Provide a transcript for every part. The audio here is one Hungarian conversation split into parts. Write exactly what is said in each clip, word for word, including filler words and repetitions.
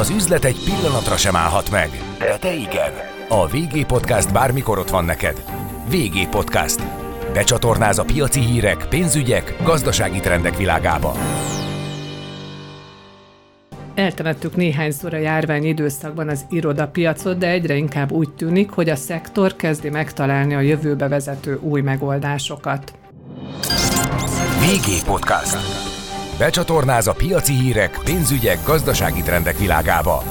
Az üzlet egy pillanatra sem állhat meg, de te igen. A vé gé Podcast bármikor ott van neked. vé gé Podcast. Becsatornáz a piaci hírek, pénzügyek, gazdasági trendek világába. Eltemettük néhányszor a járvány időszakban az irodapiacot, de egyre inkább úgy tűnik, hogy a szektor kezdi megtalálni a jövőbe vezető új megoldásokat. vé gé Podcast. Becsatornáz a piaci hírek, pénzügyek, gazdasági trendek világába.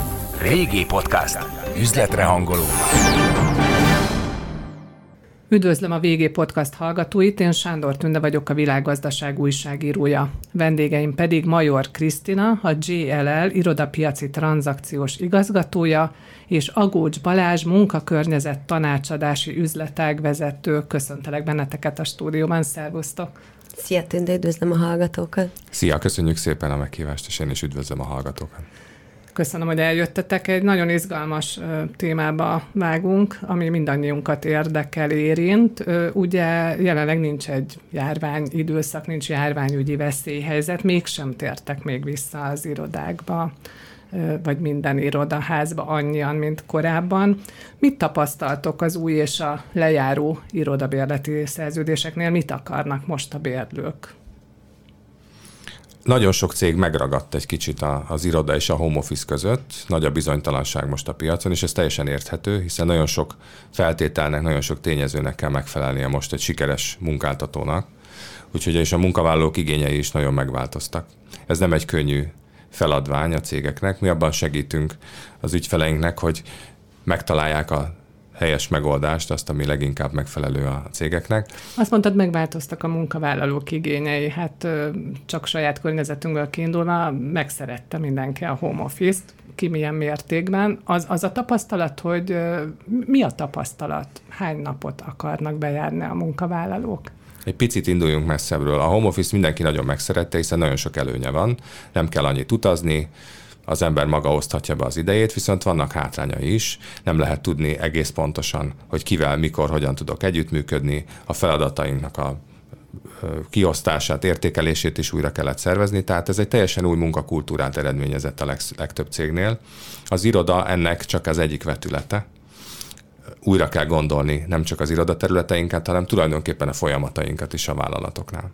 vé gé Podcast. Üzletre hangoló. Üdvözlöm a vé gé Podcast hallgatóit, én Sándor Tünde vagyok, a Világgazdaság újságírója. Vendégeim pedig Major Krisztina, a jé el el irodapiaci tranzakciós igazgatója, és Agócs Balázs, munkakörnyezet tanácsadási üzletág vezető. Köszöntelek benneteket a stúdióban, szervusztok! Szia Tünde, üdvözlöm a hallgatókat! Szia, köszönjük szépen a meghívást, és én is üdvözlöm a hallgatókat! Köszönöm, hogy eljöttetek. Egy nagyon izgalmas témába vágunk, ami mindannyiunkat érdekel, érint. Ugye jelenleg nincs egy járvány időszak, nincs járványügyi veszélyhelyzet, mégsem tértek még vissza az irodákba, vagy minden irodaházba annyian, mint korábban. Mit tapasztaltok az új és a lejáró irodabérleti szerződéseknél? Mit akarnak most a bérlők? Nagyon sok cég megragadt egy kicsit az iroda és a home office között. Nagy a bizonytalanság most a piacon, és ez teljesen érthető, hiszen nagyon sok feltételnek, nagyon sok tényezőnek kell megfelelnie most egy sikeres munkáltatónak. Úgyhogy és a munkavállalók igényei is nagyon megváltoztak. Ez nem egy könnyű feladvány a cégeknek. Mi abban segítünk az ügyfeleinknek, hogy megtalálják a helyes megoldást, azt, ami leginkább megfelelő a cégeknek. Azt mondtad, megváltoztak a munkavállalók igényei. Hát csak saját környezetünkből kiindulva megszerette mindenki a home office-t, ki milyen mértékben. Az, az a tapasztalat, hogy mi a tapasztalat? Hány napot akarnak bejárni a munkavállalók? Egy picit induljunk messzebbről. A home office mindenki nagyon megszerette, hiszen nagyon sok előnye van. Nem kell annyit utazni, az ember maga oszthatja be az idejét, viszont vannak hátrányai is, nem lehet tudni egész pontosan, hogy kivel, mikor, hogyan tudok együttműködni, a feladatainknak a kiosztását, értékelését is újra kellett szervezni, tehát ez egy teljesen új munkakultúrát eredményezett a legsz- legtöbb cégnél. Az iroda ennek csak az egyik vetülete. Újra kell gondolni nem csak az irodaterületeinket, hanem tulajdonképpen a folyamatainkat is a vállalatoknál.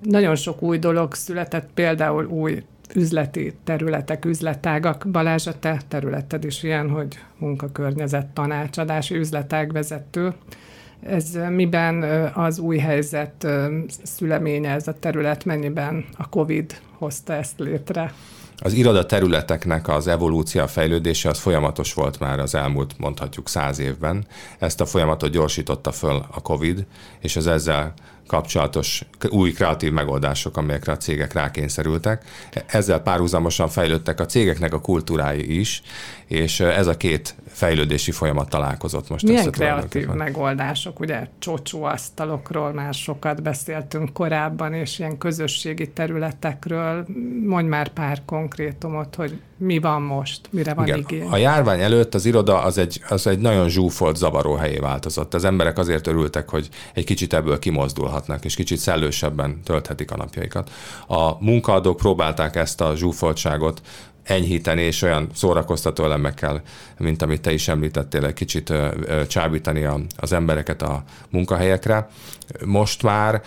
Nagyon sok új dolog született, például új üzleti területek, üzletágak. Balázs, a te területed is ilyen, hogy munkakörnyezet tanácsadási üzletág vezető. Ez miben az új helyzet szüleménye, ez a terület, mennyiben a Covid hozta ezt létre? Az iroda területeknek az evolúció, a fejlődése az folyamatos volt már az elmúlt, mondhatjuk, száz évben. Ezt a folyamatot gyorsította föl a Covid, és az ezzel kapcsolatos új kreatív megoldások, amelyekre a cégek rákényszerültek. Ezzel párhuzamosan fejlődtek a cégeknek a kultúrái is, és ez a két fejlődési folyamat találkozott most. Milyen kreatív megoldások? Ugye csocsóasztalokról már sokat beszéltünk korábban, és ilyen közösségi területekről. Mondj már pár konkrétumot, hogy mi van most, mire van Igen, igény. A járvány előtt az iroda az egy, az egy nagyon zsúfolt, zavaró helyé változott. Az emberek azért örültek, hogy egy kicsit ebből kimozdulhat, és kicsit szellősebben tölthetik a napjaikat. A munkaadók próbálták ezt a zsúfoltságot enyhíteni, és olyan szórakoztató elemekkel, mint amit te is említettél, egy kicsit csábítani az embereket a munkahelyekre. Most már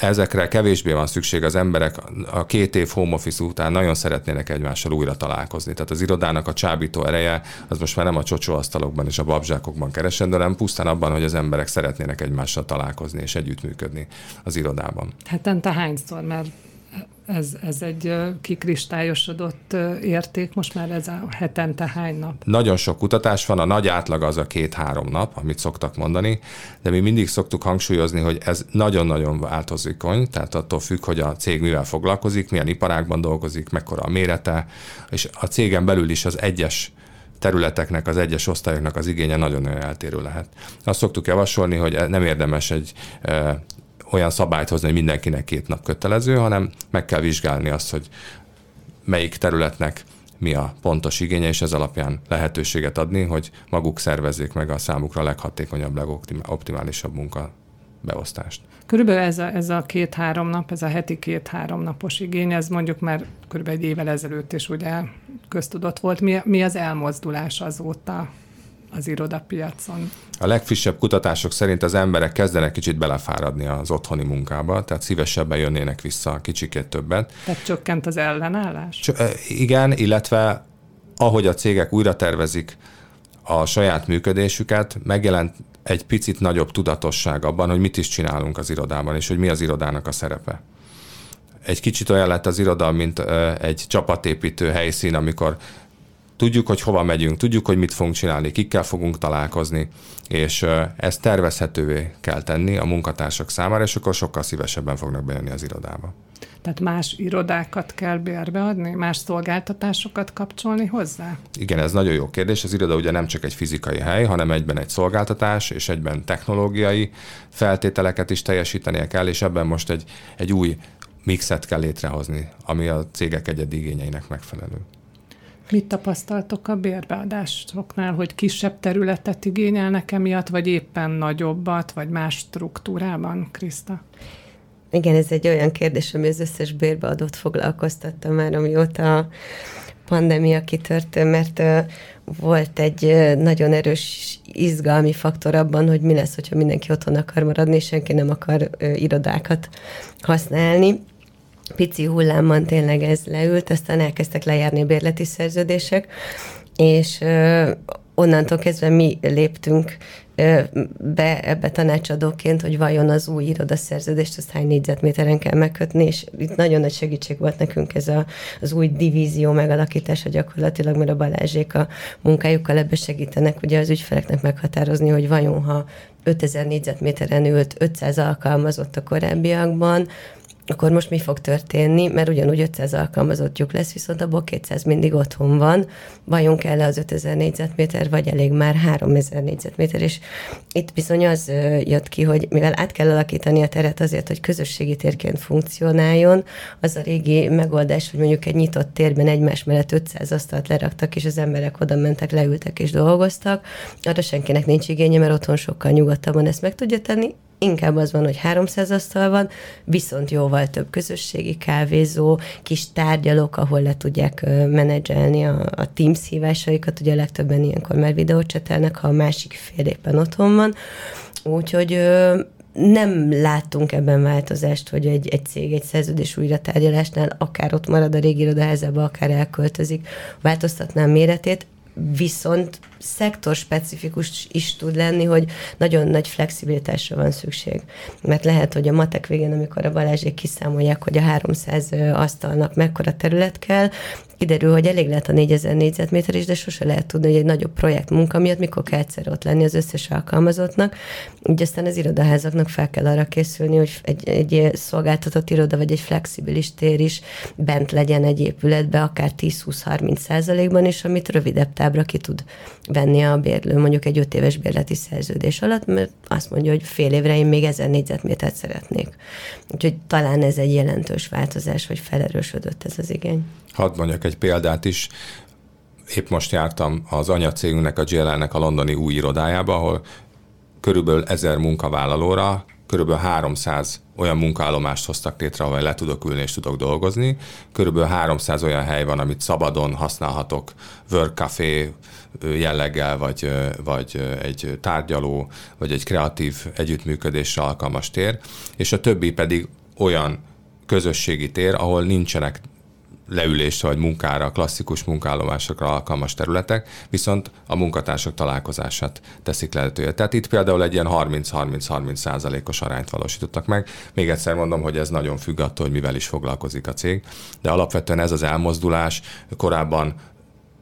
ezekre kevésbé van szükség, az emberek a két év home office után nagyon szeretnének egymással újra találkozni. Tehát az irodának a csábító ereje az most már nem a csocsóasztalokban és a babzsákokban keresendő, hanem pusztán abban, hogy az emberek szeretnének egymással találkozni és együttműködni az irodában. Hetente hányszor már? Ez, ez egy kikristályosodott érték, most már ez a hetente hány nap? Nagyon sok kutatás van, a nagy átlag az a két-három nap, amit szoktak mondani, de mi mindig szoktuk hangsúlyozni, hogy ez nagyon-nagyon változékony, tehát attól függ, hogy a cég mivel foglalkozik, milyen iparágban dolgozik, mekkora a mérete, és a cégen belül is az egyes területeknek, az egyes osztályoknak az igénye nagyon-nagyon eltérő lehet. Azt szoktuk javasolni, hogy nem érdemes egy olyan szabályt hozni, hogy mindenkinek két nap kötelező, hanem meg kell vizsgálni azt, hogy melyik területnek mi a pontos igénye, és ez alapján lehetőséget adni, hogy maguk szervezzék meg a számukra leghatékonyabb, legoptimálisabb munkabeosztást. Körülbelül ez a, ez a két-három nap, ez a heti két-három napos igény, ez mondjuk már körülbelül egy évvel ezelőtt is ugye köztudott volt. Mi, mi az elmozdulás azóta az irodapiacon? A legfrissebb kutatások szerint az emberek kezdenek kicsit belefáradni az otthoni munkába, tehát szívesebben jönnének vissza kicsikét többet. Tehát csökkent az ellenállás? Cs- igen, illetve ahogy a cégek újra tervezik a saját működésüket, megjelent egy picit nagyobb tudatosság abban, hogy mit is csinálunk az irodában, és hogy mi az irodának a szerepe. Egy kicsit olyan lett az iroda, mint egy csapatépítő helyszín, amikor tudjuk, hogy hova megyünk, tudjuk, hogy mit fogunk csinálni, kikkel fogunk találkozni, és ezt tervezhetővé kell tenni a munkatársak számára, és akkor sokkal szívesebben fognak bejönni az irodába. Tehát más irodákat kell bérbeadni, más szolgáltatásokat kapcsolni hozzá? Igen, ez nagyon jó kérdés. Az iroda ugye nem csak egy fizikai hely, hanem egyben egy szolgáltatás, és egyben technológiai feltételeket is teljesítenie kell, és ebben most egy, egy új mixet kell létrehozni, ami a cégek egyedi igényeinek megfelelő. Mit tapasztaltok a bérbeadásoknál, hogy kisebb területet igényelnek emiatt, vagy éppen nagyobbat, vagy más struktúrában, Kriszta? Igen, ez egy olyan kérdés, ami az összes bérbeadót foglalkoztatta már, amióta a pandémia kitört, mert volt egy nagyon erős izgalmi faktor abban, hogy mi lesz, hogyha mindenki otthon akar maradni, és senki nem akar irodákat használni. Pici hullámban tényleg ez leült, aztán elkezdtek lejárni bérleti szerződések, és onnantól kezdve mi léptünk be ebbe tanácsadóként, hogy vajon az új irodaszerződést azt hány négyzetméteren kell megkötni, és itt nagyon nagy segítség volt nekünk ez a, az új divízió megalakítása gyakorlatilag, mert a Balázsék a munkájukkal ebbe segítenek ugye az ügyfeleknek meghatározni, hogy vajon ha ötezer négyzetméteren ült ötszáz alkalmazott a korábbiakban, akkor most mi fog történni, mert ugyanúgy ötszáz alkalmazottjuk lesz, viszont abból kétszáz mindig otthon van. Vajon kell-e az ötezer négyzetméter, vagy elég már háromezer négyzetméter, és itt bizony az jött ki, hogy mivel át kell alakítani a teret azért, hogy közösségi térként funkcionáljon, az a régi megoldás, hogy mondjuk egy nyitott térben egymás mellett ötszáz asztalt leraktak, és az emberek oda mentek, leültek és dolgoztak, arra senkinek nincs igénye, mert otthon sokkal nyugodtabban ezt meg tudja tenni. Inkább az van, hogy háromszáz asztal van, viszont jóval több közösségi kávézó, kis tárgyalók, ahol le tudják menedzselni a, a Teams hívásaikat, ugye legtöbben ilyenkor már videót csetelnek, ha a másik fél éppen otthon van. Úgyhogy nem láttunk ebben változást, hogy egy, egy cég egy szerződés újra tárgyalásnál akár ott marad a régi irodaházába, akár elköltözik, változtatná méretét, viszont szektorspecifikus is tud lenni, hogy nagyon nagy flexibilitásra van szükség. Mert lehet, hogy a matek végén, amikor a Balázsék kiszámolják, hogy a háromszáz asztalnak mekkora terület kell, kiderül, hogy elég lehet a négyezer négyzetméter is, de sose lehet tudni, hogy egy nagyobb projekt munka miatt mikor kell egyszer ott lenni az összes alkalmazottnak. Így aztán az irodaházaknak fel kell arra készülni, hogy egy, egy szolgáltatott iroda, vagy egy flexibilis tér is bent legyen egy épületbe, akár tíz-húsz-harminc százalékban is, amit rövidebb tábra ki tud venni a bérlő, mondjuk egy öt éves bérleti szerződés alatt, mert azt mondja, hogy fél évre én még ezer négyzetmétert szeretnék. Úgyhogy talán ez egy jelentős változás, hogy felerősödött ez az igény. Hadd mondjak egy példát is. Épp most jártam az anyacégünknek, a G L L-nek a londoni új irodájába, ahol körülbelül ezer munkavállalóra körülbelül háromszáz olyan munkaállomást hoztak létre, ahol le tudok ülni és tudok dolgozni. Körülbelül háromszáz olyan hely van, amit szabadon használhatok, work café jelleggel, vagy, vagy egy tárgyaló, vagy egy kreatív együttműködésre alkalmas tér, és a többi pedig olyan közösségi tér, ahol nincsenek leülésre vagy munkára, klasszikus munkállomásokra alkalmas területek, viszont a munkatársak találkozását teszik lehetővé. Tehát itt például egy ilyen harminc-harminc-harminc százalékos arányt valósítottak meg. Még egyszer mondom, hogy ez nagyon függ attól, hogy mivel is foglalkozik a cég, de alapvetően ez az elmozdulás korábban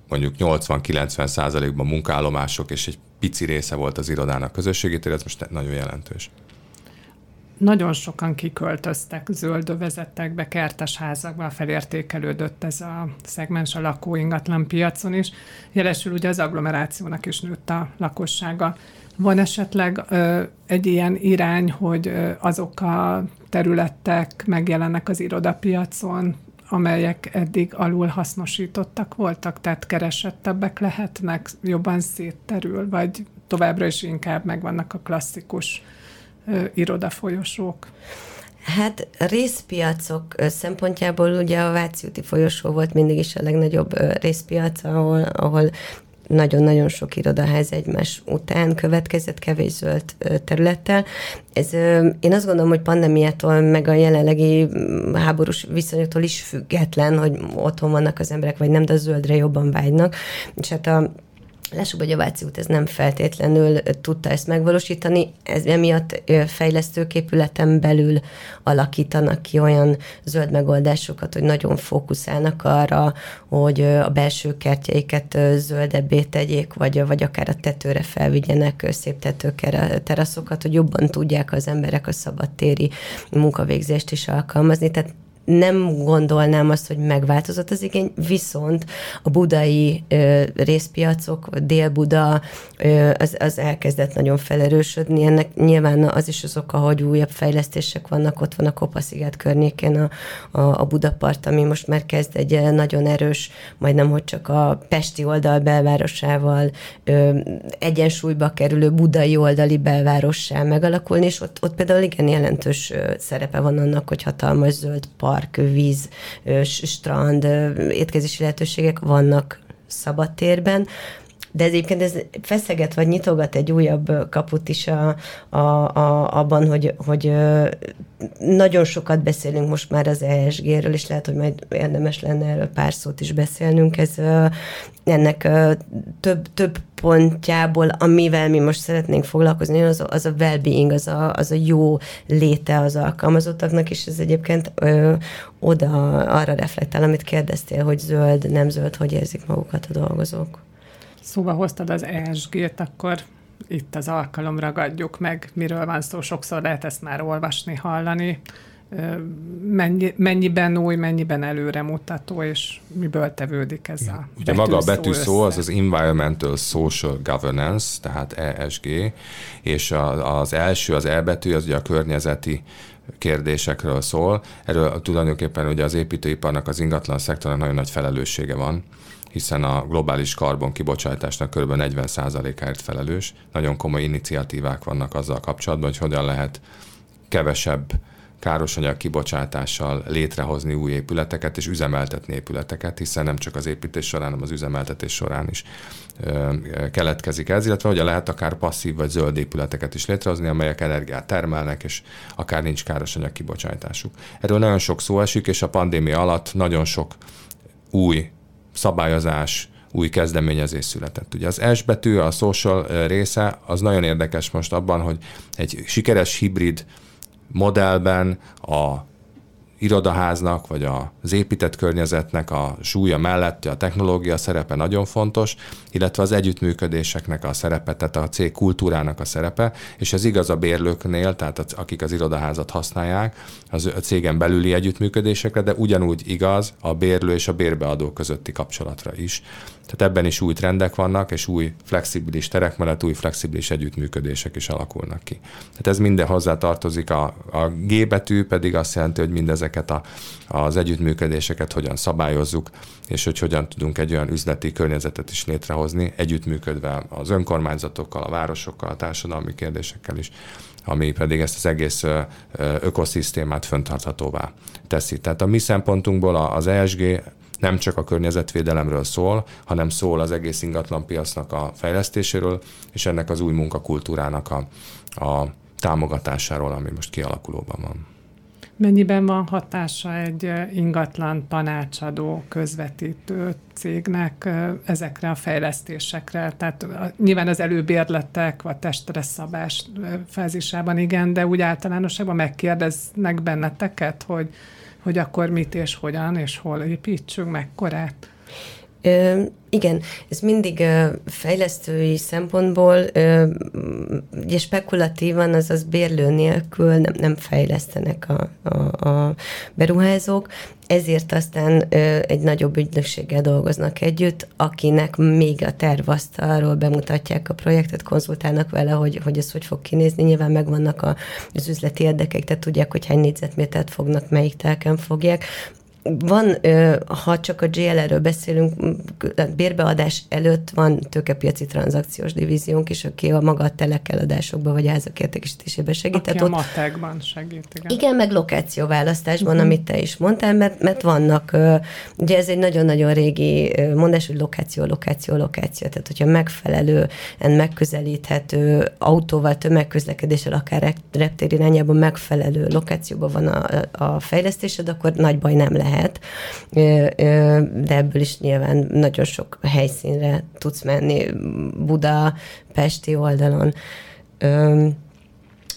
mondjuk nyolcvan-kilencven százalékban munkállomások, és egy pici része volt az irodának közösségi tér, ez most nagyon jelentős. Nagyon sokan kiköltöztek zöldövezetekbe, kertes házakba, felértékelődött ez a szegmens a lakóingatlan piacon is. Jelesül ugye az agglomerációnak is nőtt a lakossága. Van esetleg ö, egy ilyen irány, hogy ö, azok a területek megjelennek az irodapiacon, amelyek eddig alul hasznosítottak voltak, tehát keresettebbek lehetnek, jobban szétterül, vagy továbbra is inkább megvannak a klasszikus irodafolyosók? Hát részpiacok szempontjából ugye a Váci úti folyosó volt mindig is a legnagyobb részpiac, ahol, ahol nagyon-nagyon sok irodaház egymás után következett kevés zöld területtel. Ez, én azt gondolom, hogy pandémiától, meg a jelenlegi háborús viszonyoktól is független, hogy otthon vannak az emberek, vagy nem, de a zöldre jobban vágynak. És hát a Lássuk, hogy a Váci út ez nem feltétlenül tudta ezt megvalósítani, ez emiatt fejlesztők épületen belül alakítanak ki olyan zöld megoldásokat, hogy nagyon fókuszálnak arra, hogy a belső kertjeiket zöldebbé tegyék, vagy, vagy akár a tetőre felvigyenek szép tetőkre teraszokat, hogy jobban tudják az emberek a szabadtéri munkavégzést is alkalmazni. Tehát nem gondolnám azt, hogy megváltozott az igény, viszont a budai ö, részpiacok, Dél-Buda, ö, az, az elkezdett nagyon felerősödni. Ennek nyilván az is az oka, hogy újabb fejlesztések vannak, ott van a Kopa-sziget környékén a, a, a Budapart, ami most már kezd egy nagyon erős, majdnem, hogy csak a pesti oldal belvárosával ö, egyensúlyba kerülő budai oldali belvárossal megalakulni, és ott, ott például igen jelentős szerepe van annak, hogy hatalmas zöld park, park, víz, strand, étkezési lehetőségek vannak szabadtérben, de egyébként ez feszeget vagy nyitogat egy újabb kaput is a, a, a, abban, hogy, hogy nagyon sokat beszélünk most már az E S G-ről, és lehet, hogy majd érdemes lenne erről pár szót is beszélnünk. Ez, ennek több, több pontjából, amivel mi most szeretnénk foglalkozni, az a, az a well-being, az a, az a jó léte az alkalmazottaknak, és ez egyébként ö, oda arra reflektál, amit kérdeztél, hogy zöld, nem zöld, hogy érzik magukat a dolgozók. Szóval hoztad az E S G-t, akkor itt az alkalom, ragadjuk meg, miről van szó, sokszor lehet ezt már olvasni, hallani, Mennyi, mennyiben új, mennyiben előremutató, és miből tevődik ez a ugye maga a betűszó az az Environmental Social Governance, tehát E S G, és a, az első, az E betű, az ugye a környezeti kérdésekről szól. Erről tulajdonképpen ugye az építőiparnak, az ingatlan szektornak nagyon nagy felelőssége van, hiszen a globális karbon kibocsátásnak kb. negyven százalékáért felelős. Nagyon komoly iniciatívák vannak azzal kapcsolatban, hogy hogyan lehet kevesebb károsanyag kibocsátással létrehozni új épületeket és üzemeltetni épületeket, hiszen nem csak az építés során, hanem az üzemeltetés során is ö, keletkezik ez, illetve hogy lehet akár passzív vagy zöld épületeket is létrehozni, amelyek energiát termelnek, és akár nincs károsanyag kibocsátásuk. Erről nagyon sok szó esik, és a pandémia alatt nagyon sok új szabályozás, új kezdeményezés született. Ugye az S betű, a social része, az nagyon érdekes most abban, hogy egy sikeres hibrid modellben a irodaháznak, vagy az épített környezetnek a súlya mellett a technológia szerepe nagyon fontos, illetve az együttműködéseknek a szerepe, tehát a cég kultúrának a szerepe, és ez igaz a bérlőknél, tehát akik az irodaházat használják, az a cégen belüli együttműködésekre, de ugyanúgy igaz a bérlő és a bérbeadó közötti kapcsolatra is. Tehát ebben is új trendek vannak, és új flexibilis terek mellett új flexibilis együttműködések is alakulnak ki. Tehát ez minden hozzá tartozik, a, a G betű pedig azt jelenti, hogy mindezeket a, az együttműködéseket hogyan szabályozzuk, és hogy hogyan tudunk egy olyan üzleti környezetet is létrehozni, együttműködve az önkormányzatokkal, a városokkal, a társadalmi kérdésekkel is, ami pedig ezt az egész ökoszisztémát fenntarthatóvá teszi. Tehát a mi szempontunkból az E S G nem csak a környezetvédelemről szól, hanem szól az egész ingatlanpiacnak a fejlesztéséről, és ennek az új munkakultúrának a, a támogatásáról, ami most kialakulóban van. Mennyiben van hatása egy ingatlan tanácsadó, közvetítő cégnek ezekre a fejlesztésekre? Tehát nyilván az előbérletek, vagy testre szabás fázisában igen, de úgy általánosságban megkérdeznek benneteket, hogy hogy akkor mit és hogyan, és hol építsünk, mekkorát? Ö, igen, ez mindig ö, fejlesztői szempontból, ö, ugye spekulatívan, azaz bérlő nélkül nem, nem fejlesztenek a, a, a beruházók, ezért aztán ö, egy nagyobb ügynökséggel dolgoznak együtt, akinek még a tervasztalról bemutatják a projektet, konzultálnak vele, hogy, hogy ez hogy fog kinézni. Nyilván megvannak a, az üzleti érdekek, tehát tudják, hogy hány négyzetmétert fognak, melyik telken fogják. Van, ha csak a gé el erről beszélünk, bérbeadás előtt van tőkepiaci tranzakciós divíziónk is, aki a maga a telekeladásokba vagy házak értékesítésébe segített. Aki a matekban segít. Igen, igen, meg lokációválasztásban, uh-huh. amit te is mondtál, mert, mert vannak, ugye ez egy nagyon-nagyon régi mondás, hogy lokáció, lokáció, lokáció. Tehát, hogyha megfelelően megközelíthető autóval, tömegközlekedéssel, akár reptér irányában megfelelő lokációban van a, a fejlesztésed, akkor nagy baj nem lehet. De ebből is nyilván nagyon sok helyszínre tudsz menni Buda, Pesti oldalon.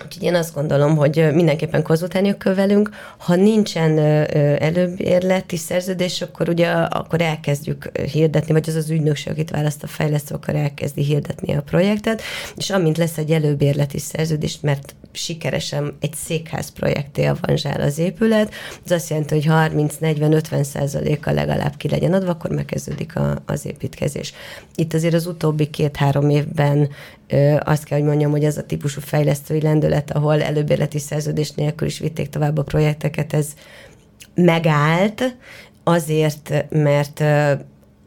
Úgyhogy én azt gondolom, hogy mindenképpen konzultálni kell velünk. Ha nincsen előbérleti szerződés, akkor ugye akkor elkezdjük hirdetni, vagy az az ügynökség, akit választ a fejlesztő, akkor elkezdi hirdetni a projektet, és amint lesz egy előbérleti szerződés, mert sikeresen egy székház projekté avanzsál az épület, az azt jelenti, hogy harminc-negyven-ötven százaléka legalább ki legyen adva, akkor megkezdődik a, az építkezés. Itt azért az utóbbi két-három évben azt kell, hogy mondjam, hogy ez a típusú fejlesztői lendület, ahol előbérleti szerződés nélkül is vitték tovább a projekteket, ez megállt azért, mert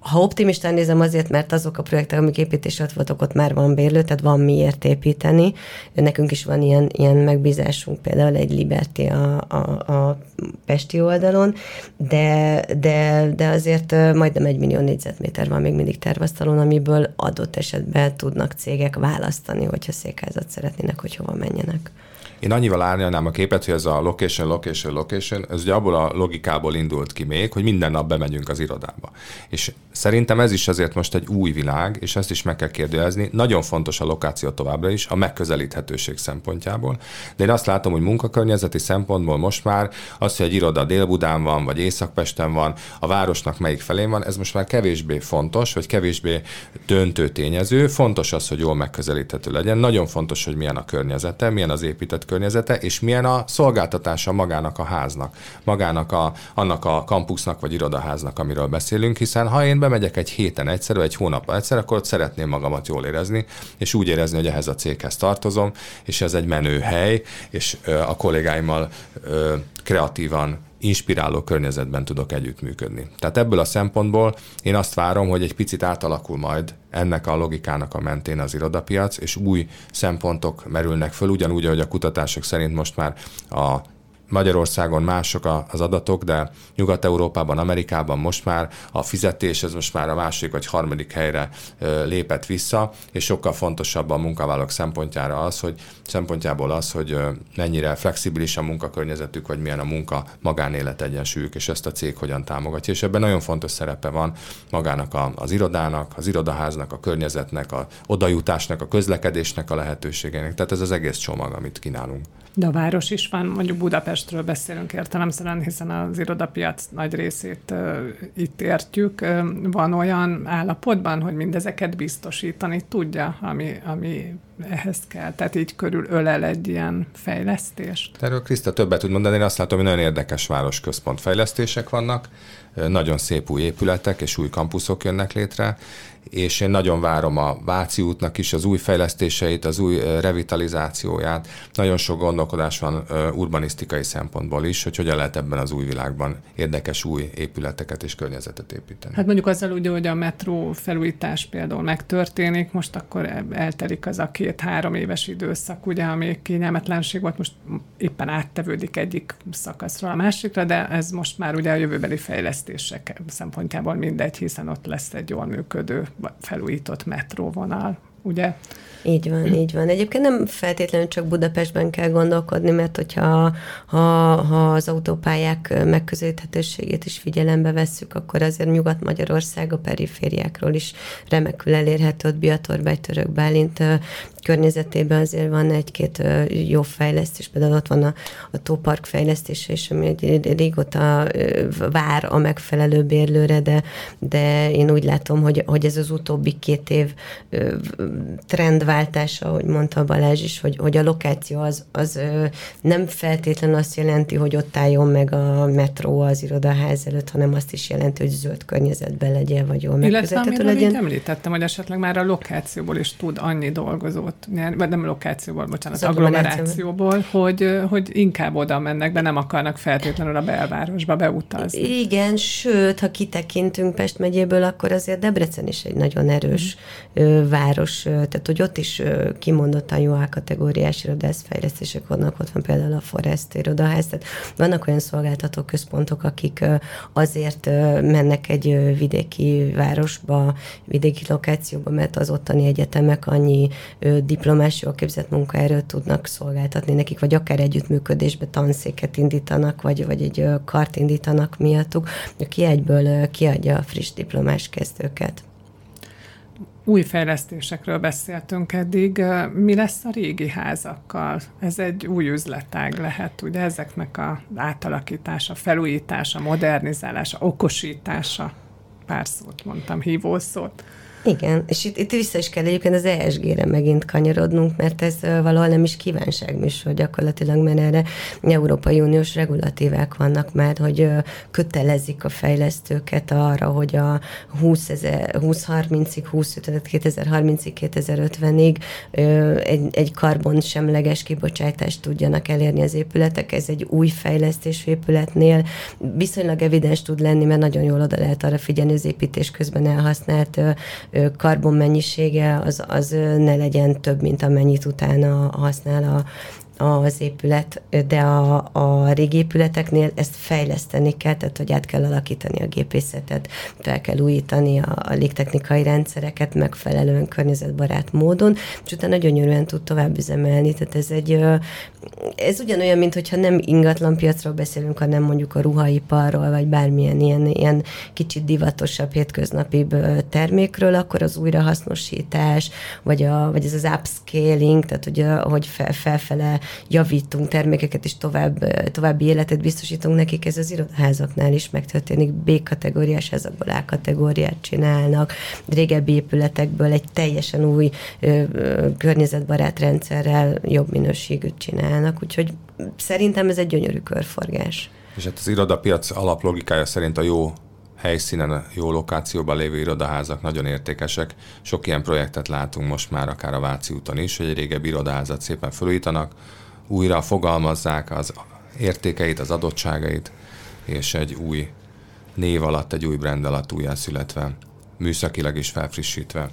ha optimistán nézem, azért, mert azok a projektek, amik építés alatt voltak, ott már van bérlő, tehát van miért építeni. Nekünk is van ilyen, ilyen megbízásunk, például egy Liberti a, a, a pesti oldalon, de, de, de azért majdnem egy millió négyzetméter van még mindig tervasztalon, amiből adott esetben tudnak cégek választani, hogyha székházat szeretnének, hogy hova menjenek. Én annyival árnyalnám a képet, hogy ez a location, location, location, ez ugye abból a logikából indult ki még, hogy minden nap bemegyünk az irodába. És szerintem ez is azért most egy új világ, és ezt is meg kell kérdőjelezni. Nagyon fontos a lokáció továbbra is, a megközelíthetőség szempontjából. De én azt látom, hogy munkakörnyezeti szempontból most már az, hogy egy iroda Dél-Budán van, vagy Észak-Pesten van, a városnak melyik felén van, ez most már kevésbé fontos, vagy kevésbé döntő tényező. Fontos az, hogy jól megközelíthető legyen. Nagyon fontos, hogy milyen a környezete, milyen az épített környezete, és milyen a szolgáltatása magának a háznak, magának a, annak a kampusznak vagy irodaháznak, amiről beszélünk, hiszen ha én bemegyek egy héten egyszer, vagy egy hónapban egyszer, akkor ott szeretném magamat jól érezni, és úgy érezni, hogy ehhez a céghez tartozom, és ez egy menő hely, és a kollégáimmal kreatívan, inspiráló környezetben tudok együttműködni. Tehát ebből a szempontból én azt várom, hogy egy picit átalakul majd ennek a logikának a mentén az irodapiac, és új szempontok merülnek föl, ugyanúgy, ahogy a kutatások szerint most már a Magyarországon mások az adatok, de Nyugat-Európában, Amerikában most már a fizetés, ez most már a második vagy harmadik helyre lépett vissza, és sokkal fontosabb a munkavállalók szempontjára az, hogy, szempontjából az, hogy mennyire flexibilis a munkakörnyezetük, vagy milyen a munka magánélet egyensúlyuk, és ezt a cég hogyan támogatja. És ebben nagyon fontos szerepe van magának a, az irodának, az irodaháznak, a környezetnek, a odajutásnak, a közlekedésnek a lehetőségének. Tehát ez az egész csomag, amit kínálunk. De a város is van, mondjuk Budapestről beszélünk értelemszerűen, hiszen az irodapiac nagy részét uh, itt értjük. Uh, van olyan állapotban, hogy mindezeket biztosítani tudja, ami, ami ehhez kell. Tehát így körül ölel egy ilyen fejlesztést. Erről Kriszta többet tud mondani, én azt látom, hogy nagyon érdekes városközpont fejlesztések vannak, nagyon szép új épületek és új kampuszok jönnek létre, és én nagyon várom a Váci útnak is az új fejlesztéseit, az új revitalizációját. Nagyon sok gondolkodás van urbanisztikai szempontból is, hogy hogyan lehet ebben az új világban érdekes új épületeket és környezetet építeni. Hát mondjuk azzal ugye, hogy a metró felújítás például megtörténik, most akkor eltelik az a két-három éves időszak, ugye, ami kényelmetlenség volt, most éppen áttevődik egyik szakaszról a másikra, de ez most már ugye a jövőbeli fejlesztések szempontjából mindegy, hiszen ott lesz egy jól működő felújított metróvonal, ugye? Így van, így van. Egyébként nem feltétlenül csak Budapestben kell gondolkodni, mert hogyha ha, ha az autópályák megközelíthetőségét is figyelembe vesszük, akkor azért Nyugat-Magyarország a perifériákról is remekül elérhető, ott Biatorbágy, Törökbálint környezetében azért van egy-két jó fejlesztés, például ott van a, a tópark fejlesztése is, ami egy régóta vár a megfelelő bérlőre, de, de én úgy látom, hogy, hogy ez az utóbbi két év trendváltása, ahogy mondta Balázs is, hogy, hogy a lokáció az, az nem feltétlenül azt jelenti, hogy ott álljon meg a metró az irodaház előtt, hanem azt is jelenti, hogy zöld környezetben legyen, vagy jól megközelíthető legyen. Illetve, amire említettem, hogy esetleg már a lokációból is tud annyi dolgozó agglomerációt, nem lokációból, bocsánat, agglomerációból, hogy, hogy inkább oda mennek, de nem akarnak feltétlenül a belvárosba beutazni. Igen, sőt, ha kitekintünk Pest megyéből, akkor azért Debrecen is egy nagyon erős mm. város, tehát hogy ott is kimondottan jó A-kategóriás irodászfejlesztések vannak, ott van például a Forest irodaház, tehát vannak olyan szolgáltató központok, akik azért mennek egy vidéki városba, vidéki lokációba, mert az ottani egyetemek annyi ö, diplomás, jól képzett munkaerőt tudnak szolgáltatni nekik, vagy akár együttműködésbe tanszéket indítanak, vagy, vagy egy ö, kart indítanak miattuk, aki egyből ö, kiadja a friss diplomás kezdőket. Új fejlesztésekről beszéltünk eddig. Mi lesz a régi házakkal? Ez egy új üzletág lehet, ugye ezeknek az átalakítása, felújítása, modernizálása, okosítása. Pár szót mondtam, hívószót. Igen, és itt, itt vissza is kell egyébként az E S G-re megint kanyarodnunk, mert ez valahol nem is kívánságműsor gyakorlatilag, mert erre Európai Uniós regulatívák vannak már, hogy kötelezik a fejlesztőket arra, hogy a húsz harmincig, húsz ötvenig, kétezer-harmincig, kétezer-ötvenig egy, egy karbonsemleges kibocsátást tudjanak elérni az épületek. Ez egy új fejlesztésű épületnél viszonylag evidens tud lenni, mert nagyon jól oda lehet arra figyelni, az építés közben elhasznált karbon mennyisége az, az ne legyen több, mint amennyit utána használ a az épület, de a, a régi épületeknél ezt fejleszteni kell, tehát hogy át kell alakítani a gépészetet, fel kell újítani a, a légtechnikai rendszereket megfelelően környezetbarát módon, és utána gyönyörűen tud tovább üzemelni. Tehát ez egy, ez ugyanolyan, mint hogyha nem ingatlanpiacról beszélünk, hanem mondjuk a ruhaiparról, vagy bármilyen ilyen, ilyen kicsit divatosabb, hétköznapibb termékről, akkor az újrahasznosítás, vagy, a, vagy ez az upscaling, tehát hogy, hogy fel, felfele javítunk termékeket, és tovább, további életet biztosítunk nekik, ez az irodaházaknál is megtörténik, B-kategóriás házakból A-kategóriát csinálnak, régebbi épületekből egy teljesen új ö, ö, környezetbarát rendszerrel jobb minőségűt csinálnak, úgyhogy szerintem ez egy gyönyörű körforgás. És hát az irodapiac alaplogikája szerint a jó helyszínen, jó lokációban lévő irodaházak nagyon értékesek. Sok ilyen projektet látunk most már akár a Váci úton is, hogy egy régebbi irodaházat szépen felújítanak, újra fogalmazzák az értékeit, az adottságait, és egy új név alatt, egy új brand alatt újjászületve, műszakilag is felfrissítve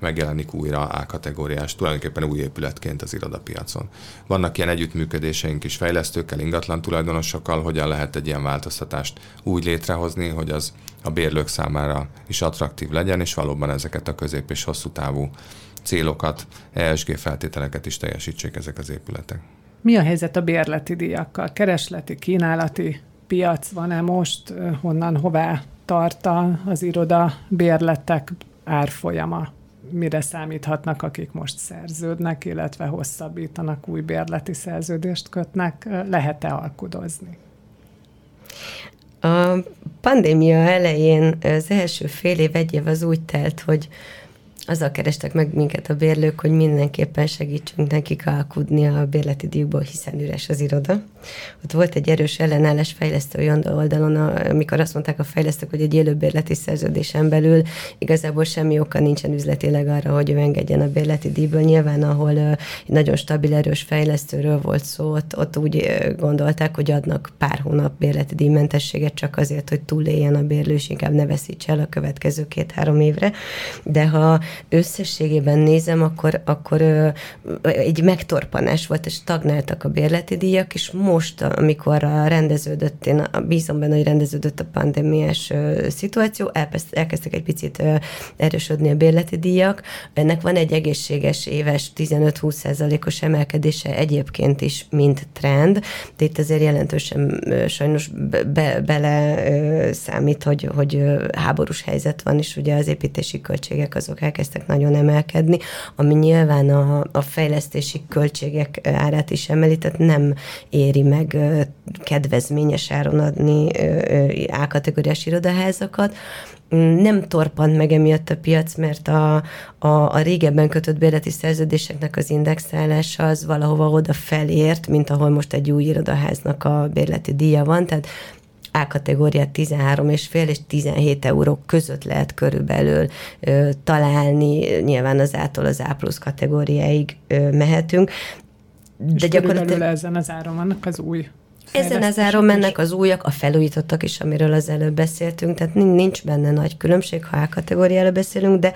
megjelenik újra A-kategóriás, tulajdonképpen új épületként az irodapiacon. Vannak ilyen együttműködéseink is fejlesztőkkel, ingatlan tulajdonosokkal, hogyan lehet egy ilyen változtatást úgy létrehozni, hogy az a bérlők számára is attraktív legyen, és valóban ezeket a közép- és hosszú távú célokat, E S G feltételeket is teljesítsék ezek az épületek. Mi a helyzet a bérleti díjakkal? Keresleti, kínálati piac van-e most? Honnan, hová tart az iroda bérletek árfolyama? Mire számíthatnak, akik most szerződnek, illetve hosszabbítanak, új bérleti szerződést kötnek, lehet-e alkudozni? A pandémia elején az első fél év, egy év az úgy telt, hogy azzal kerestek meg minket a bérlők, hogy mindenképpen segítsünk nekik alkudni a bérleti díjból, hiszen üres az iroda. Ott volt egy erős ellenállás fejlesztői oldalon, amikor azt mondták a fejlesztők, hogy egy élő bérleti szerződésen belül igazából semmi oka nincsen üzletileg arra, hogy ő engedjen a bérleti díjból. Nyilván, ahol egy nagyon stabil, erős fejlesztőről volt szó, ott, ott úgy gondolták, hogy adnak pár hónap bérleti díjmentességet csak azért, hogy túléljen a bérlő, és inkább ne veszítse el a következő két-három évre. De ha összességében nézem, akkor, akkor ö, egy megtorpanás volt, és stagnáltak a bérleti díjak, és most, amikor a rendeződött, én bízom benne, hogy rendeződött a pandémiás ö, szituáció, elkezdtek egy picit ö, erősödni a bérleti díjak. Ennek van egy egészséges éves tizenöt-húsz százalékos emelkedése egyébként is, mint trend, de itt azért jelentősen ö, sajnos be, bele ö, számít, hogy, hogy ö, háborús helyzet van, és ugye az építési költségek azok elkezdtek nagyon emelkedni, ami nyilván a, a fejlesztési költségek árát is emeli, tehát nem éri meg kedvezményes áron adni A-kategóriás irodaházakat. Nem torpant meg emiatt a piac, mert a, a, a régebben kötött bérleti szerződéseknek az indexálása az valahova oda felért, mint ahol most egy új irodaháznak a bérleti díja van, tehát A kategóriát tizenhárom egész öt és tizenhét euró között lehet körülbelül ö, találni, nyilván az A-tól az A plusz kategóriáig ö, mehetünk. De gyakorlatilag ezen az áron vannak az új Ezen az áron mennek az újak, a felújítottak is, amiről az előbb beszéltünk, tehát nincs benne nagy különbség, ha A kategóriáról beszélünk, de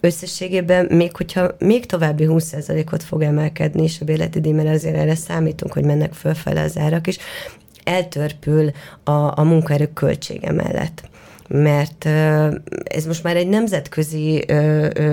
összességében még hogyha még további húsz százalékot fog emelkedni, és a bérleti díj, mert azért erre számítunk, hogy mennek fölfele az árak is, eltörpül a, a munkaerő költsége mellett. Mert ez most már egy nemzetközi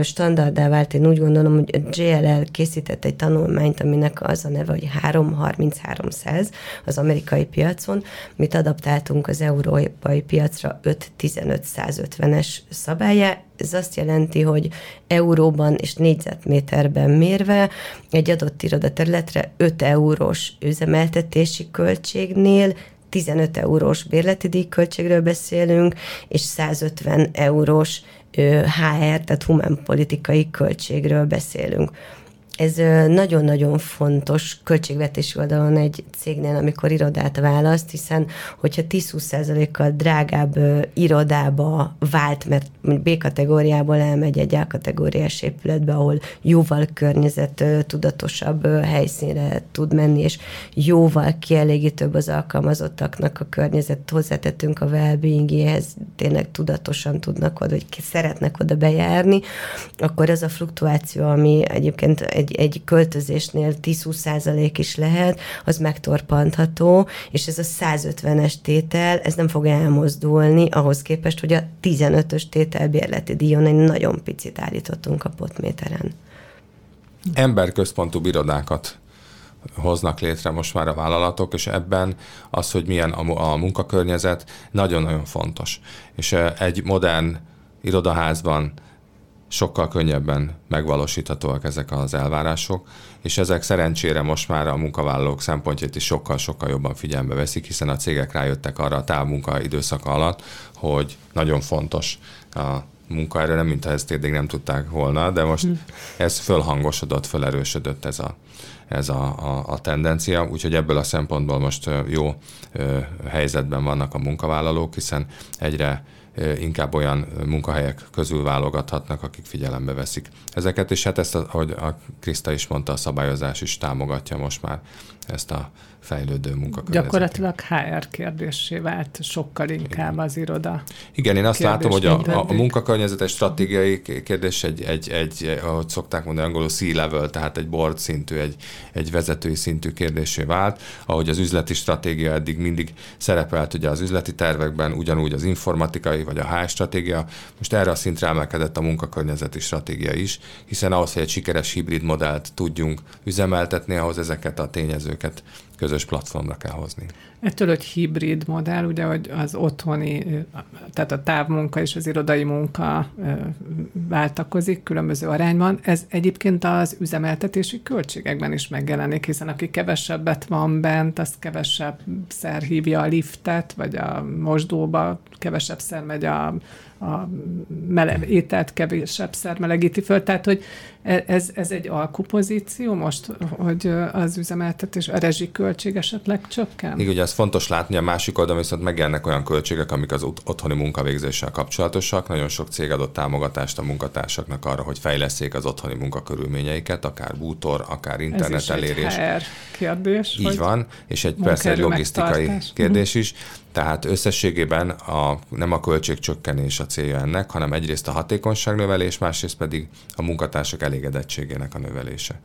standarddá vált, én úgy gondolom, hogy a J L L készített egy tanulmányt, aminek az a neve, hogy három harminc háromszáz az amerikai piacon, mit adaptáltunk az európai piacra öt tizenöt százötvenes szabályá. Ez azt jelenti, hogy euróban és négyzetméterben mérve egy adott irodaterületre öt eurós üzemeltetési költségnél tizenöt eurós bérleti díjköltségről beszélünk, és százötven eurós H R, tehát humánpolitikai költségről beszélünk. Ez nagyon-nagyon fontos költségvetési oldalon egy cégnél, amikor irodát választ, hiszen hogyha tíz-húsz százalékkal drágább irodába vált, mert B-kategóriából elmegy egy A-kategóriás épületbe, ahol jóval környezettudatosabb helyszínre tud menni, és jóval kielégítőbb az alkalmazottaknak a környezet, hozzátettünk a well-beingéhez, tényleg tudatosan tudnak oda, hogy szeretnek oda bejárni, akkor az a fluktuáció, ami egyébként egy Egy, egy költözésnél tíz-húsz százalék is lehet, az megtorpantható, és ez a százötvenes tétel, ez nem fog elmozdulni ahhoz képest, hogy a tizenötös tétel bérleti díjon egy nagyon picit állítottunk a potméteren. Emberközpontú irodákat hoznak létre most már a vállalatok, és ebben az, hogy milyen a, a munkakörnyezet, nagyon-nagyon fontos. És egy modern irodaházban sokkal könnyebben megvalósíthatóak ezek az elvárások, és ezek szerencsére most már a munkavállalók szempontját is sokkal-sokkal jobban figyelembe veszik, hiszen a cégek rájöttek arra a távmunka időszaka alatt, hogy nagyon fontos a munkaerő, nem mintha ezt eddig nem tudták volna, de most ez fölhangosodott, fölerősödött ez a, ez a, a, a tendencia, úgyhogy ebből a szempontból most jó ö, helyzetben vannak a munkavállalók, hiszen egyre inkább olyan munkahelyek közül válogathatnak, akik figyelembe veszik ezeket, és hát ezt, ahogy a Kriszta is mondta, a szabályozás is támogatja most már ezt a fejlődő munkakörnyezetet. Gyakorlatilag H R kérdéssé vált sokkal inkább az iroda. Igen, én azt látom, hogy a, a, a munkakörnyezet egy stratégiai kérdés, egy, egy, egy, ahogy szokták mondani angolul, C-level, tehát egy board szintű, egy, egy vezetői szintű kérdéssé vált, ahogy az üzleti stratégia eddig mindig szerepelt ugye az üzleti tervekben, ugyanúgy az informatikai vagy a H R stratégia, most erre a szintre emelkedett a munkakörnyezeti stratégia is, hiszen ahhoz, hogy egy sikeres hibrid modellt tudjunk üzemeltetni, ahhoz ezeket a tényezőket közös platformra kell hozni. Ettől egy hibrid modell, ugye, hogy az otthoni, tehát a távmunka és az irodai munka váltakozik különböző arányban. Ez egyébként az üzemeltetési költségekben is megjelenik, hiszen aki kevesebbet van bent, az kevesebben hívja a liftet, vagy a mosdóba, kevesebben megy a, a mele, ételt, kevesebbszer melegíti föl. Tehát, hogy ez, ez egy alkupozíció most, hogy az üzemeltetés, a rezsiköltség esetleg csökken? Igen, ugye ez fontos látni, a másik oldalon viszont megjelennek olyan költségek, amik az otthoni munkavégzéssel kapcsolatosak. Nagyon sok cég adott támogatást a munkatársaknak arra, hogy fejlesszék az otthoni munkakörülményeiket, akár bútor, akár internet ez elérés. Ez is egy H R kérdés. Így van, és egy persze egy logisztikai megtartás. kérdés is. Tehát összességében a, nem a költségcsökkenés a célja ennek, hanem egyrészt a hatékonyságnövelés, másrészt pedig a munkatársak elégedettségének a növelése.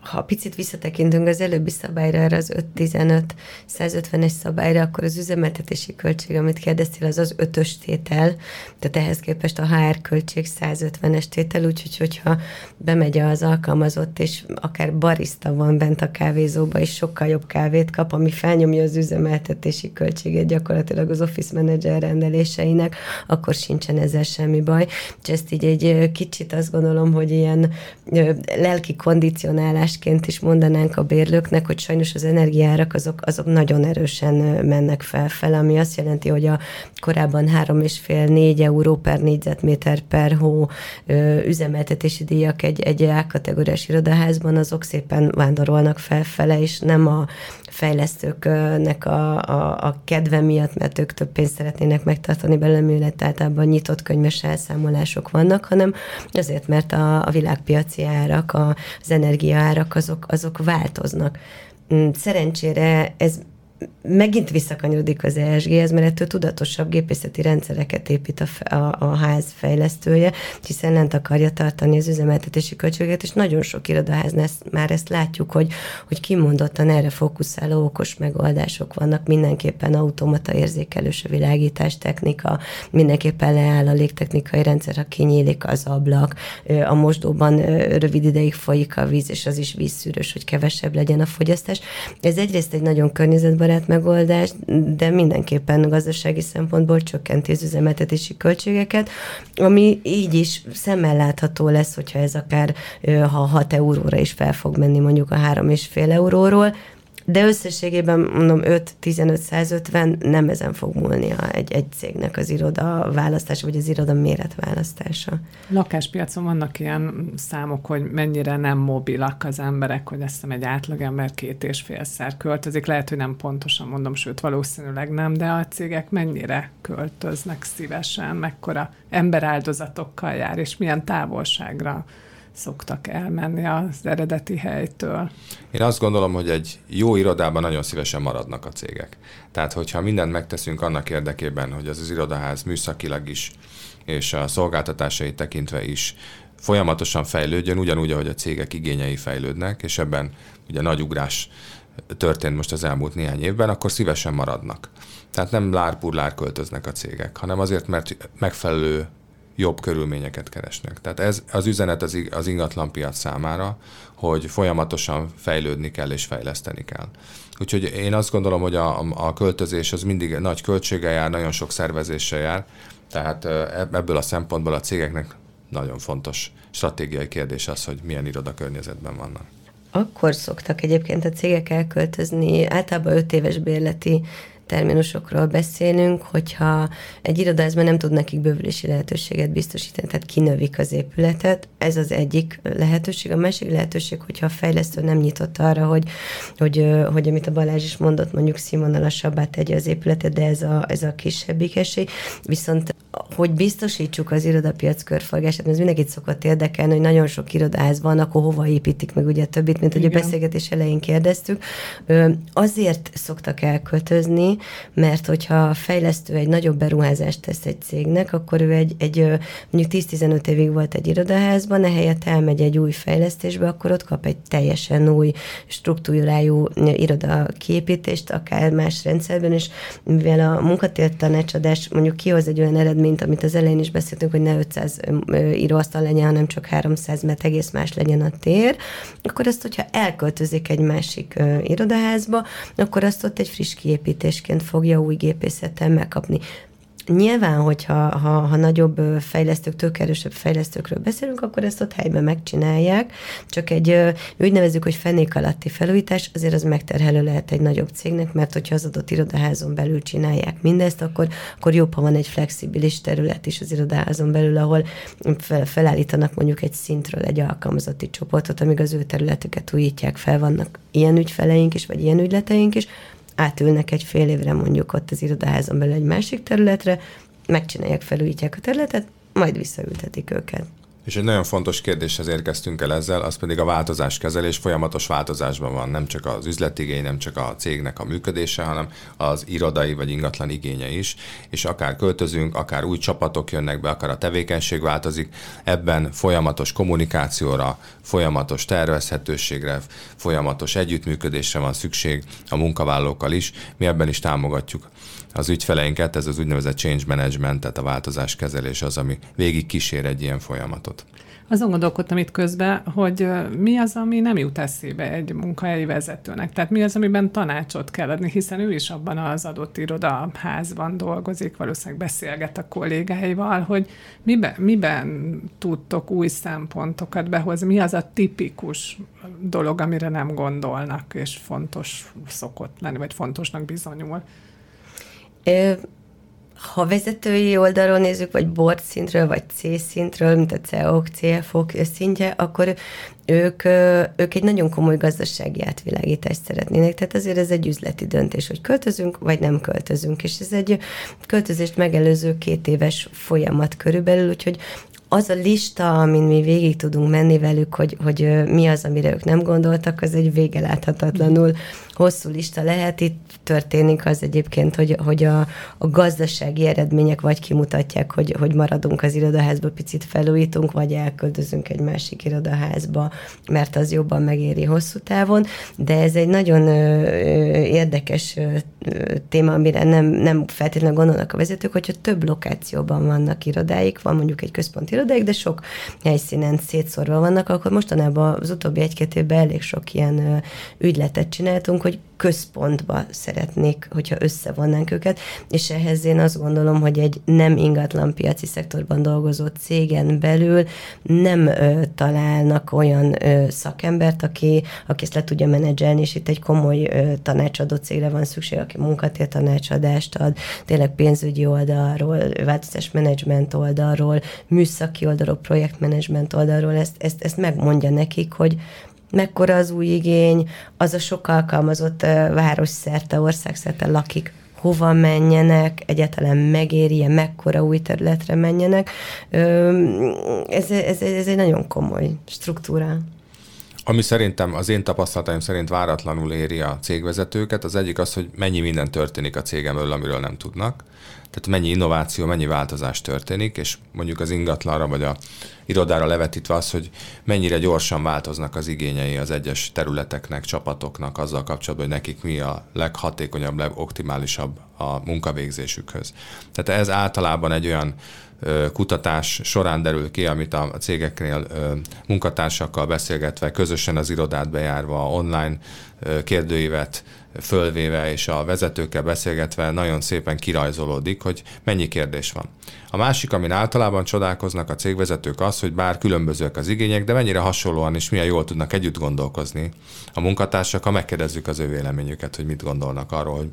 Ha picit visszatekintünk az előbbi szabályra, erre az öt tizenöt százötvenes szabályra, akkor az üzemeltetési költség, amit kérdeztél, az az ötös tétel, tehát ehhez képest a H R költség százötvenes tétel, úgyhogy hogyha bemegy az alkalmazott, és akár barista van bent a kávézóba, és sokkal jobb kávét kap, ami felnyomja az üzemeltetési költséget gyakorlatilag az office manager rendeléseinek, akkor sincsen ezzel semmi baj. És ezt így egy kicsit azt gondolom, hogy ilyen lelki kondicionálás ajánlásként is mondanánk a bérlőknek, hogy sajnos az energiaárak azok, azok nagyon erősen mennek felfel, ami azt jelenti, hogy a korábban három egész öt négy euró per négyzetméter per hó üzemeltetési díjak egy, egy A-kategóriás irodaházban, azok szépen vándorolnak felfele, és nem a fejlesztőknek a, a, a kedve miatt, mert ők több pénzt szeretnének megtartani belőle, miért általában nyitott könyves elszámolások vannak, hanem azért, mert a, a világpiaci árak, a, az energiaárak azok, azok változnak. Szerencsére ez megint visszakanyarodik az E S G-hez, mert ettől tudatosabb gépészeti rendszereket épít a, a, a ház fejlesztője, hiszen lent akarja tartani az üzemeltetési költségeket, és nagyon sok irodaháznál már ezt látjuk, hogy, hogy kimondottan erre fókuszáló okos megoldások vannak, mindenképpen automata érzékelős a világítás technika, mindenképpen leáll a légtechnikai rendszer, ha kinyílik az ablak, a mosdóban rövid ideig folyik a víz, és az is vízszűrős, hogy kevesebb legyen a fogyasztás. Ez egyrészt egy nagyon környezetben megoldás, de mindenképpen gazdasági szempontból csökkenti az üzemeltetési költségeket, ami így is szemmel látható lesz, hogyha ez akár ha hat euróra is fel fog menni mondjuk a három egész öt euróról, de összességében mondom öt-tizenöt-százötven nem ezen fog múlni egy, egy cégnek az iroda választása, vagy az iroda méret választása. Lakáspiacon vannak ilyen számok, hogy mennyire nem mobilak az emberek, hogy azt hiszem egy átlagember két és félszer költözik. Lehet, hogy nem pontosan mondom, sőt valószínűleg nem, de a cégek mennyire költöznek szívesen, mekkora emberáldozatokkal jár, és milyen távolságra szoktak elmenni az eredeti helytől. Én azt gondolom, hogy egy jó irodában nagyon szívesen maradnak a cégek. Tehát, hogyha mindent megteszünk annak érdekében, hogy az, az irodaház műszakilag is, és a szolgáltatásait tekintve is folyamatosan fejlődjön, ugyanúgy, ahogy a cégek igényei fejlődnek, és ebben ugye nagy ugrás történt most az elmúlt néhány évben, akkor szívesen maradnak. Tehát nem lárpurlár költöznek a cégek, hanem azért, mert megfelelő jobb körülményeket keresnek. Tehát ez az üzenet az ingatlanpiac számára, hogy folyamatosan fejlődni kell és fejleszteni kell. Úgyhogy én azt gondolom, hogy a, a költözés az mindig nagy költséggel jár, nagyon sok szervezéssel jár, tehát ebből a szempontból a cégeknek nagyon fontos stratégiai kérdés az, hogy milyen irodakörnyezetben vannak. Akkor szoktak egyébként a cégek elköltözni, általában öt éves bérleti terminusokról beszélünk, hogyha egy irodaházban nem tud nekik bővülési lehetőséget biztosítani, tehát kinövik az épületet, ez az egyik lehetőség. A másik lehetőség, hogyha a fejlesztő nem nyitott arra, hogy, hogy, hogy amit a Balázs is mondott, mondjuk színvonalasabbá tegye az épületet, de ez a, ez a kisebbik esély. Viszont hogy biztosítsuk az irodapiac körforgását, mert ez mindenkit szokott érdekelni, hogy nagyon sok irodaház van, akkor hova építik meg ugye többit, mint hogy a beszélgetés elején kérdeztük. Azért szoktak elköltözni, mert hogyha a fejlesztő egy nagyobb beruházást tesz egy cégnek, akkor ő egy, egy mondjuk tíz-tizenöt évig volt egy irodaházban, ehelyett elmegy egy új fejlesztésbe, akkor ott kap egy teljesen új struktúrájú irodakiépítést, akár más rendszerben, és mivel a munkatértanácsadás mondjuk kihoz egy olyan eredményt, amit az elején is beszéltünk, hogy ne ötszáz íróasztal legyen, hanem csak háromszáz, mert egész más legyen a tér, akkor azt, hogyha elköltözik egy másik irodaházba, akkor azt ott egy friss kiépítés fogja új gépészettel megkapni. Nyilván, hogyha ha, ha nagyobb fejlesztők, tőkerősebb fejlesztőkről beszélünk, akkor ezt ott helyben megcsinálják, csak egy, úgy nevezzük, hogy fenék alatti felújítás, azért az megterhelő lehet egy nagyobb cégnek, mert hogyha az adott irodaházon belül csinálják mindezt, akkor, akkor jobb, ha van egy flexibilis terület is az irodaházon belül, ahol fel, felállítanak mondjuk egy szintről egy alkalmazotti csoportot, amíg az ő területüket újítják fel, vannak ilyen ügyfeleink is, vagy ilyen ügyleteink is, átülnek egy fél évre mondjuk ott az irodaházon belül egy másik területre, megcsinálják, felújítják a területet, majd visszaültetik őket. És egy nagyon fontos kérdéshez érkeztünk el ezzel, az pedig a változáskezelés folyamatos változásban van, nem csak az üzletigény, nem csak a cégnek a működése, hanem az irodai vagy ingatlan igénye is, és akár költözünk, akár új csapatok jönnek be, akár a tevékenység változik, ebben folyamatos kommunikációra, folyamatos tervezhetőségre, folyamatos együttműködésre van szükség a munkavállalókkal is, mi ebben is támogatjuk az ügyfeleinket, ez az úgynevezett change management, tehát a változáskezelés az, ami végig kísér egy ilyen folyamatot. dolgot? Azon gondolkodtam itt közben, hogy mi az, ami nem jut eszébe egy munkahelyi vezetőnek. Tehát mi az, amiben tanácsot kell adni, hiszen ő is abban az adott irodaházban dolgozik, valószínűleg beszélget a kollégáival, hogy miben, miben tudtok új szempontokat behozni, mi az a tipikus dolog, amire nem gondolnak, és fontos szokott lenni, vagy fontosnak bizonyul. Ha vezetői oldalról nézzük, vagy board szintről, vagy C-szintről, mint a C E O-k, C F O-k szintje, akkor ők, ők egy nagyon komoly gazdasági átvilágítást szeretnének. Tehát azért ez egy üzleti döntés, hogy költözünk, vagy nem költözünk. És ez egy költözést megelőző két éves folyamat körülbelül, úgyhogy az a lista, amin mi végig tudunk menni velük, hogy, hogy mi az, amire ők nem gondoltak, az egy vége láthatatlanul hosszú lista lehet. Itt történik az egyébként, hogy, hogy a, a gazdasági eredmények vagy kimutatják, hogy, hogy maradunk az irodaházba, picit felújítunk, vagy elköltözünk egy másik irodaházba, mert az jobban megéri hosszú távon. De ez egy nagyon ö, érdekes ö, téma, amire nem, nem feltétlenül gondolnak a vezetők, hogyha több lokációban vannak irodáik, van mondjuk egy központi irodáik, de sok helyszínen szétszórva vannak, akkor mostanában az utóbbi egy-két évben elég sok ilyen ö, ügyletet csináltunk, hogy központba szeretnék, hogyha összevonnánk őket, és ehhez én azt gondolom, hogy egy nem ingatlan piaci szektorban dolgozó cégen belül nem ö, találnak olyan ö, szakembert, aki, aki ezt le tudja menedzselni, és itt egy komoly ö, tanácsadó cégre van szükség, aki munkatér tanácsadást ad, tényleg pénzügyi oldalról, változásmenedzsment oldalról, műszaki oldalról, projektmenedzsment oldalról, ezt, ezt, ezt megmondja nekik, hogy mekkora az új igény, az a sok alkalmazott városszerte, országszerte lakik, hova menjenek, egyáltalán megéri-e, mekkora új területre menjenek. Ez, ez, ez egy nagyon komoly struktúra. Ami szerintem, az én tapasztalataim szerint váratlanul éri a cégvezetőket, az egyik az, hogy mennyi minden történik a cégem belül, amiről nem tudnak. Tehát mennyi innováció, mennyi változás történik, és mondjuk az ingatlanra vagy a irodára levetítve az, hogy mennyire gyorsan változnak az igényei az egyes területeknek, csapatoknak azzal kapcsolatban, hogy nekik mi a leghatékonyabb, legoptimálisabb a munkavégzésükhöz. Tehát ez általában egy olyan kutatás során derül ki, amit a cégeknél munkatársakkal beszélgetve, közösen az irodát bejárva, online kérdőívet fölvéve és a vezetőkkel beszélgetve nagyon szépen kirajzolódik, hogy mennyi kérdés van. A másik, amin általában csodálkoznak a cégvezetők az, hogy bár különbözőek az igények, de mennyire hasonlóan és milyen jól tudnak együtt gondolkozni a munkatársakkal, megkérdezzük az ő véleményüket, hogy mit gondolnak arról, hogy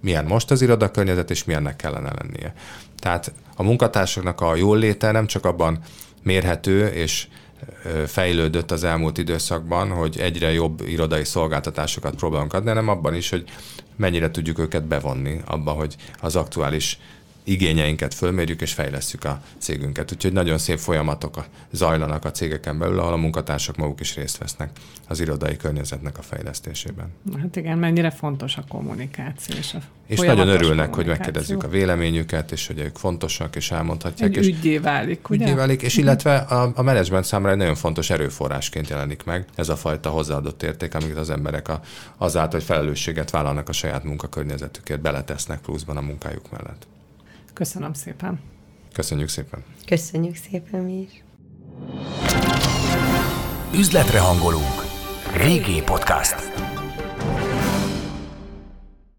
milyen most az irodakörnyezet, és milyennek kellene lennie. Tehát a munkatársaknak a jól léte nem csak abban mérhető és fejlődött az elmúlt időszakban, hogy egyre jobb irodai szolgáltatásokat próbálunk adni, hanem abban is, hogy mennyire tudjuk őket bevonni abba, hogy az aktuális igényeinket fölmérjük és fejlesszük a cégünket. Úgyhogy nagyon szép folyamatok zajlanak a cégeken belül, ahol a munkatársak maguk is részt vesznek az irodai környezetnek a fejlesztésében. Hát igen, mennyire fontos a kommunikáció. És a és nagyon örülnek, hogy megkérdezzük a véleményüket, és hogy ők fontosak, és elmondhatják. Egy üggyé válik, ugye? Üggyé válik, és illetve a, a menedzsment számára egy nagyon fontos erőforrásként jelenik meg ez a fajta hozzáadott érték, amit az emberek a, azáltal, hogy felelősséget vállalnak a saját munkakörnyezetükért, beletesznek pluszban a munkájuk mellett. Köszönöm szépen. Köszönjük szépen. Köszönjük szépen mi is. Üzletre hangolunk. vé gé Podcast.